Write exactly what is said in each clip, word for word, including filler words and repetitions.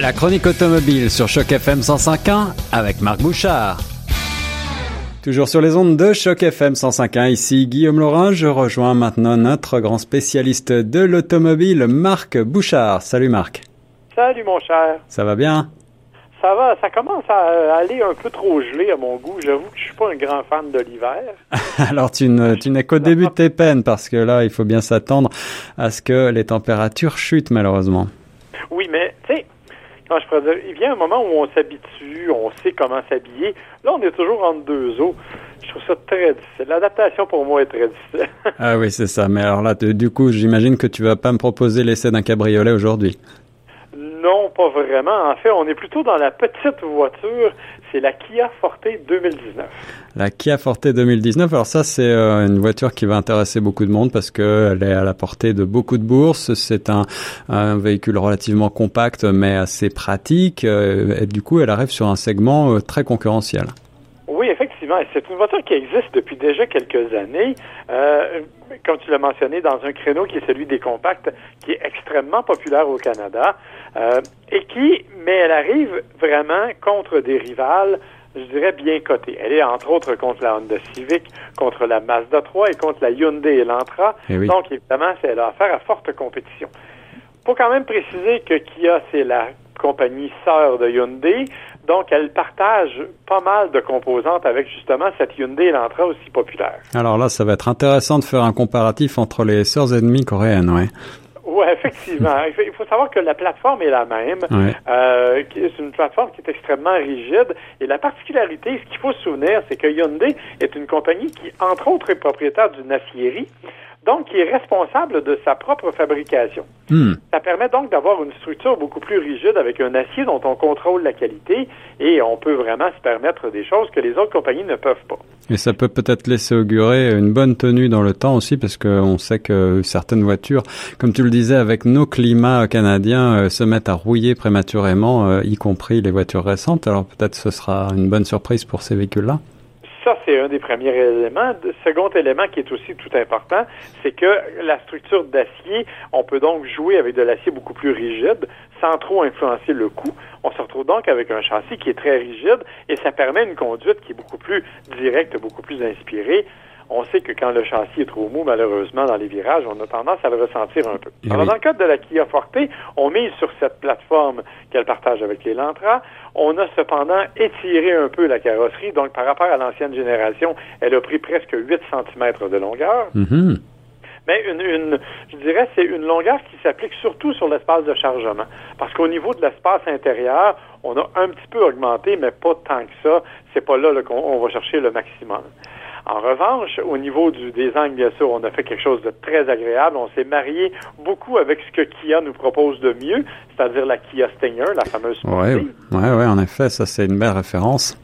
La chronique automobile sur Choc F M cent cinq point un avec Marc Bouchard. Toujours sur les ondes de Choc F M cent cinq point un, ici Guillaume Lorin. Je rejoins maintenant notre grand spécialiste de l'automobile, Marc Bouchard. Salut Marc. Salut mon cher. Ça va bien? Ça va, ça commence à aller un peu trop gelé à mon goût. J'avoue que je suis pas un grand fan de l'hiver. Alors tu, ne, tu n'es qu'au début de tes peines parce que là, il faut bien s'attendre à ce que les températures chutent malheureusement. Oui, mais tu sais, quand je pourrais dire, il vient un moment où on s'habitue, on sait comment s'habiller. Là, on est toujours entre deux eaux. Je trouve ça très difficile. L'adaptation, pour moi, est très difficile. Ah oui, c'est ça. Mais alors là, tu, du coup, j'imagine que tu vas pas me proposer l'essai d'un cabriolet aujourd'hui. Non, pas vraiment. En fait, on est plutôt dans la petite voiture. C'est la Kia Forte deux mille dix-neuf. La Kia Forte deux mille dix-neuf. Alors ça, c'est euh, une voiture qui va intéresser beaucoup de monde parce qu'elle est à la portée de beaucoup de bourses. C'est un, un véhicule relativement compact, mais assez pratique. Euh, et du coup, elle arrive sur un segment euh, très concurrentiel. Oui, effectivement. C'est une voiture qui existe depuis déjà quelques années. Euh, comme tu l'as mentionné, dans un créneau qui est celui des compacts, qui est extrêmement populaire au Canada, euh, et qui, mais elle arrive vraiment contre des rivales, je dirais, bien cotées. Elle est entre autres contre la Honda Civic, contre la Mazda trois et contre la Hyundai Elantra. Eh oui. Donc, évidemment, elle a affaire à forte compétition. Faut quand même préciser que Kia, c'est la compagnie sœur de Hyundai, donc elle partage pas mal de composantes avec justement cette Hyundai Elantra aussi populaire. Alors là, ça va être intéressant de faire un comparatif entre les sœurs ennemies coréennes, oui. Oui, effectivement. Il faut savoir que la plateforme est la même. Ouais. Euh, c'est une plateforme qui est extrêmement rigide. Et la particularité, ce qu'il faut se souvenir, c'est que Hyundai est une compagnie qui, entre autres, est propriétaire d'une aciérie, donc qui est responsable de sa propre fabrication. Mmh. Ça permet donc d'avoir une structure beaucoup plus rigide avec un acier dont on contrôle la qualité et on peut vraiment se permettre des choses que les autres compagnies ne peuvent pas. Et ça peut peut-être laisser augurer une bonne tenue dans le temps aussi parce qu'on sait que certaines voitures, comme tu le disais, avec nos climats canadiens, se mettent à rouiller prématurément, y compris les voitures récentes. Alors peut-être ce sera une bonne surprise pour ces véhicules-là. Ça, c'est un des premiers éléments. Le second élément qui est aussi tout important, c'est que la structure d'acier, on peut donc jouer avec de l'acier beaucoup plus rigide sans trop influencer le coût. On se retrouve donc avec un châssis qui est très rigide et ça permet une conduite qui est beaucoup plus directe, beaucoup plus inspirée. On sait que quand le châssis est trop mou, malheureusement, dans les virages, on a tendance à le ressentir un peu. Alors, dans le cadre de la Kia Forte, on mise sur cette plateforme qu'elle partage avec l'Elantra. On a cependant étiré un peu la carrosserie. Donc, par rapport à l'ancienne génération, elle a pris presque huit centimètres de longueur. Mm-hmm. Mais une, une, je dirais, c'est une longueur qui s'applique surtout sur l'espace de chargement. Parce qu'au niveau de l'espace intérieur, on a un petit peu augmenté, mais pas tant que ça. C'est pas là, là qu'on on va chercher le maximum. En revanche, au niveau du design, bien sûr, on a fait quelque chose de très agréable. On s'est marié beaucoup avec ce que Kia nous propose de mieux, c'est-à-dire la Kia Stinger, la fameuse Forte. Oui, oui, ouais, en effet, ça, c'est une belle référence.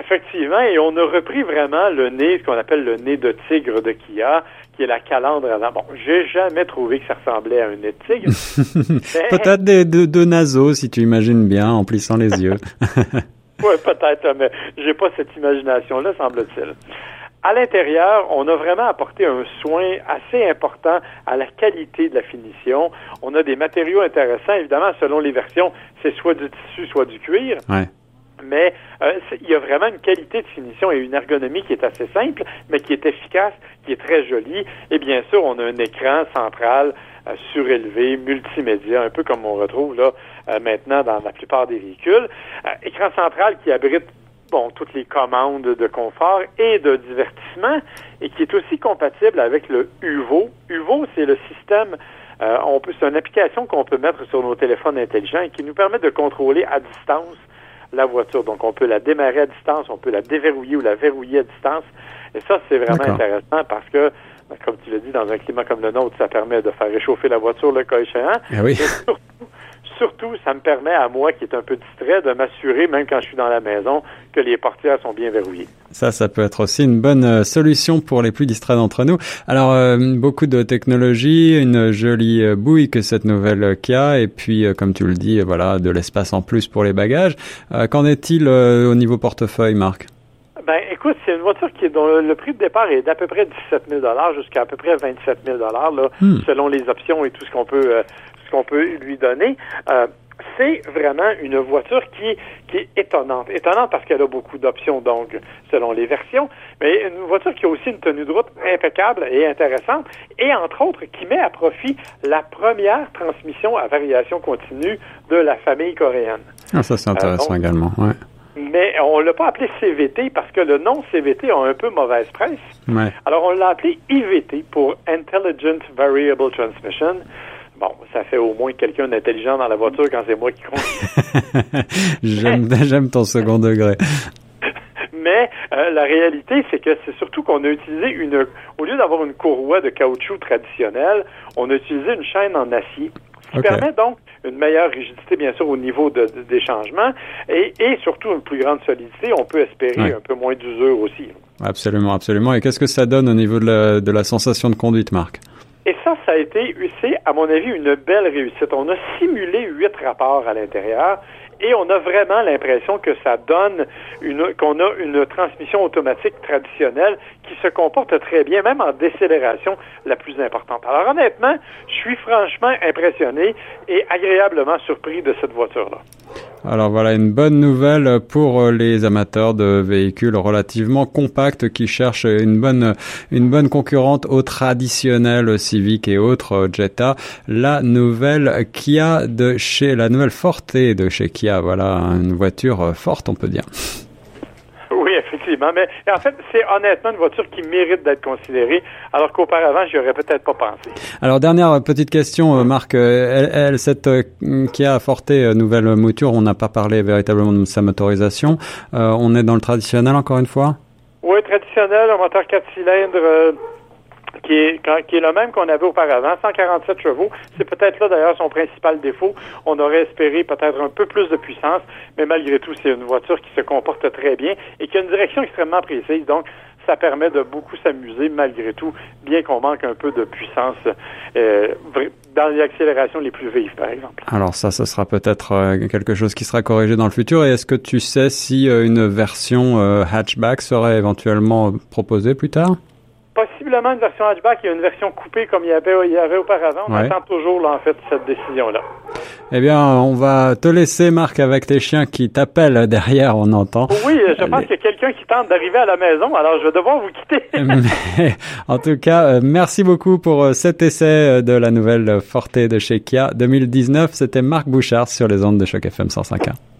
Effectivement, et on a repris vraiment le nez, ce qu'on appelle le nez de tigre de Kia, qui est la calandre à l'avant. Bon, j'ai jamais trouvé que ça ressemblait à un nez de tigre. mais... Peut-être des, de, de naseaux, si tu imagines bien, en plissant les yeux. Oui, peut-être, mais j'ai pas cette imagination-là, semble-t-il. À l'intérieur, on a vraiment apporté un soin assez important à la qualité de la finition. On a des matériaux intéressants. Évidemment, selon les versions, c'est soit du tissu, soit du cuir. Ouais. Mais euh, il y a vraiment une qualité de finition et une ergonomie qui est assez simple, mais qui est efficace, qui est très jolie. Et bien sûr, on a un écran central euh, surélevé, multimédia, un peu comme on retrouve là euh, maintenant dans la plupart des véhicules. Euh, écran central qui abrite Bon, toutes les commandes de confort et de divertissement, et qui est aussi compatible avec le U V O. U V O, c'est le système, euh, on peut, c'est une application qu'on peut mettre sur nos téléphones intelligents et qui nous permet de contrôler à distance la voiture. Donc, on peut la démarrer à distance, on peut la déverrouiller ou la verrouiller à distance. Et ça, c'est vraiment D'accord. intéressant parce que, comme tu l'as dit, dans un climat comme le nôtre, ça permet de faire réchauffer la voiture le cas échéant. Eh oui. Surtout, ça me permet à moi, qui est un peu distrait, de m'assurer, même quand je suis dans la maison, que les portières sont bien verrouillées. Ça, ça peut être aussi une bonne solution pour les plus distraits d'entre nous. Alors, euh, beaucoup de technologie, une jolie bouille que cette nouvelle Kia, et puis, euh, comme tu le dis, voilà, de l'espace en plus pour les bagages. Euh, qu'en est-il euh, au niveau portefeuille, Marc? Ben, écoute, c'est une voiture qui est, dont le prix de départ est d'à peu près dix-sept mille dollars jusqu'à à peu près vingt-sept mille dollars, là, hmm. selon les options et tout ce qu'on peut... Euh, qu'on peut lui donner. Euh, c'est vraiment une voiture qui, qui est étonnante. Étonnante parce qu'elle a beaucoup d'options, donc, selon les versions, mais une voiture qui a aussi une tenue de route impeccable et intéressante, et entre autres, qui met à profit la première transmission à variation continue de la famille coréenne. Ah, ça, c'est intéressant euh, donc, également, ouais. Mais on ne l'a pas appelé C V T parce que le nom C V T a un peu mauvaise presse. Ouais. Alors, on l'a appelé I V T pour Intelligent Variable Transmission. Bon, ça fait au moins quelqu'un d'intelligent dans la voiture quand c'est moi qui conduis. j'aime, j'aime ton second degré. Mais euh, la réalité, c'est que c'est surtout qu'on a utilisé une... Au lieu d'avoir une courroie de caoutchouc traditionnelle, on a utilisé une chaîne en acier. Qui okay. permet donc une meilleure rigidité, bien sûr, au niveau de, de, des changements et, et surtout une plus grande solidité. On peut espérer oui. un peu moins d'usure aussi. Absolument, absolument. Et qu'est-ce que ça donne au niveau de la, de la sensation de conduite, Marc? Et ça, ça a été, c'est à mon avis, une belle réussite. On a simulé huit rapports à l'intérieur et on a vraiment l'impression que ça donne une, qu'on a une transmission automatique traditionnelle qui se comporte très bien, même en décélération la plus importante. Alors honnêtement, je suis franchement impressionné et agréablement surpris de cette voiture-là. Alors voilà une bonne nouvelle pour les amateurs de véhicules relativement compacts qui cherchent une bonne, une bonne concurrente aux traditionnels Civic et autres Jetta. La nouvelle Kia de chez, la nouvelle Forte de chez Kia, voilà une voiture forte on peut dire. Oui, effectivement, mais en fait, c'est honnêtement une voiture qui mérite d'être considérée, alors qu'auparavant, j'y aurais peut-être pas pensé. Alors, dernière petite question, Marc. Elle, elle, cette Kia Forte nouvelle mouture, on n'a pas parlé véritablement de sa motorisation. Euh, on est dans le traditionnel, encore une fois? Oui, traditionnel, un moteur quatre cylindres... Euh... Qui est, qui est le même qu'on avait auparavant, cent quarante-sept chevaux. C'est peut-être là, d'ailleurs, son principal défaut. On aurait espéré peut-être un peu plus de puissance, mais malgré tout, c'est une voiture qui se comporte très bien et qui a une direction extrêmement précise. Donc, ça permet de beaucoup s'amuser, malgré tout, bien qu'on manque un peu de puissance euh, dans les accélérations les plus vives, par exemple. Alors ça, ça sera peut-être euh, quelque chose qui sera corrigé dans le futur. Et est-ce que tu sais si euh, une version euh, hatchback serait éventuellement proposée plus tard? Possiblement une version hatchback et une version coupée comme il y avait, il y avait auparavant. On ouais. attend toujours là, en fait cette décision-là. Eh bien, on va te laisser, Marc, avec tes chiens qui t'appellent derrière, on entend. Oui, je pense Les... qu'il y a quelqu'un qui tente d'arriver à la maison, alors je vais devoir vous quitter. Mais, en tout cas, merci beaucoup pour cet essai de la nouvelle Forte de chez Kia deux mille dix-neuf. C'était Marc Bouchard sur les ondes de Choc F M cent cinq point un.